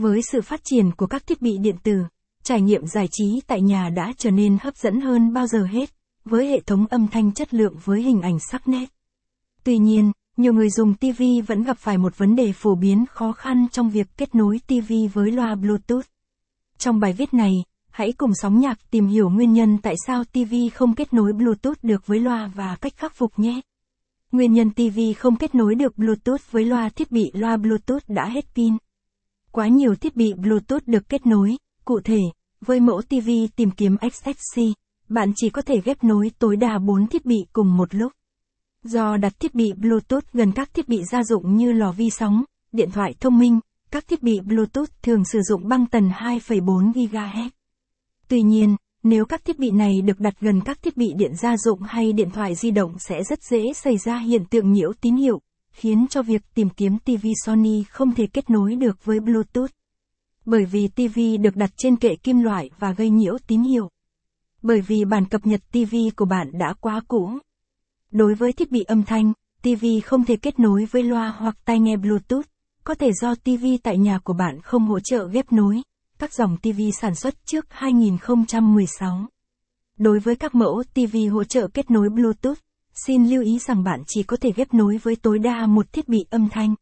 Với sự phát triển của các thiết bị điện tử, trải nghiệm giải trí tại nhà đã trở nên hấp dẫn hơn bao giờ hết, với hệ thống âm thanh chất lượng với hình ảnh sắc nét. Tuy nhiên, nhiều người dùng TV vẫn gặp phải một vấn đề phổ biến khó khăn trong việc kết nối TV với loa Bluetooth. Trong bài viết này, hãy cùng Sóng Nhạc tìm hiểu nguyên nhân tại sao TV không kết nối Bluetooth được với loa và cách khắc phục nhé. Nguyên nhân TV không kết nối được Bluetooth với loa: thiết bị loa Bluetooth đã hết pin. Quá nhiều thiết bị Bluetooth được kết nối, cụ thể, với mẫu TV tìm kiếm SSC, bạn chỉ có thể ghép nối tối đa 4 thiết bị cùng một lúc. Do đặt thiết bị Bluetooth gần các thiết bị gia dụng như lò vi sóng, điện thoại thông minh, các thiết bị Bluetooth thường sử dụng băng tần 2,4 GHz. Tuy nhiên, nếu các thiết bị này được đặt gần các thiết bị điện gia dụng hay điện thoại di động sẽ rất dễ xảy ra hiện tượng nhiễu tín hiệu, khiến cho việc tìm kiếm TV Sony không thể kết nối được với Bluetooth. Bởi vì TV được đặt trên kệ kim loại và gây nhiễu tín hiệu. Bởi vì bản cập nhật TV của bạn đã quá cũ. Đối với thiết bị âm thanh, TV không thể kết nối với loa hoặc tai nghe Bluetooth, có thể do TV tại nhà của bạn không hỗ trợ ghép nối các dòng TV sản xuất trước 2016. Đối với các mẫu TV hỗ trợ kết nối Bluetooth, xin lưu ý rằng bạn chỉ có thể ghép nối với tối đa một thiết bị âm thanh.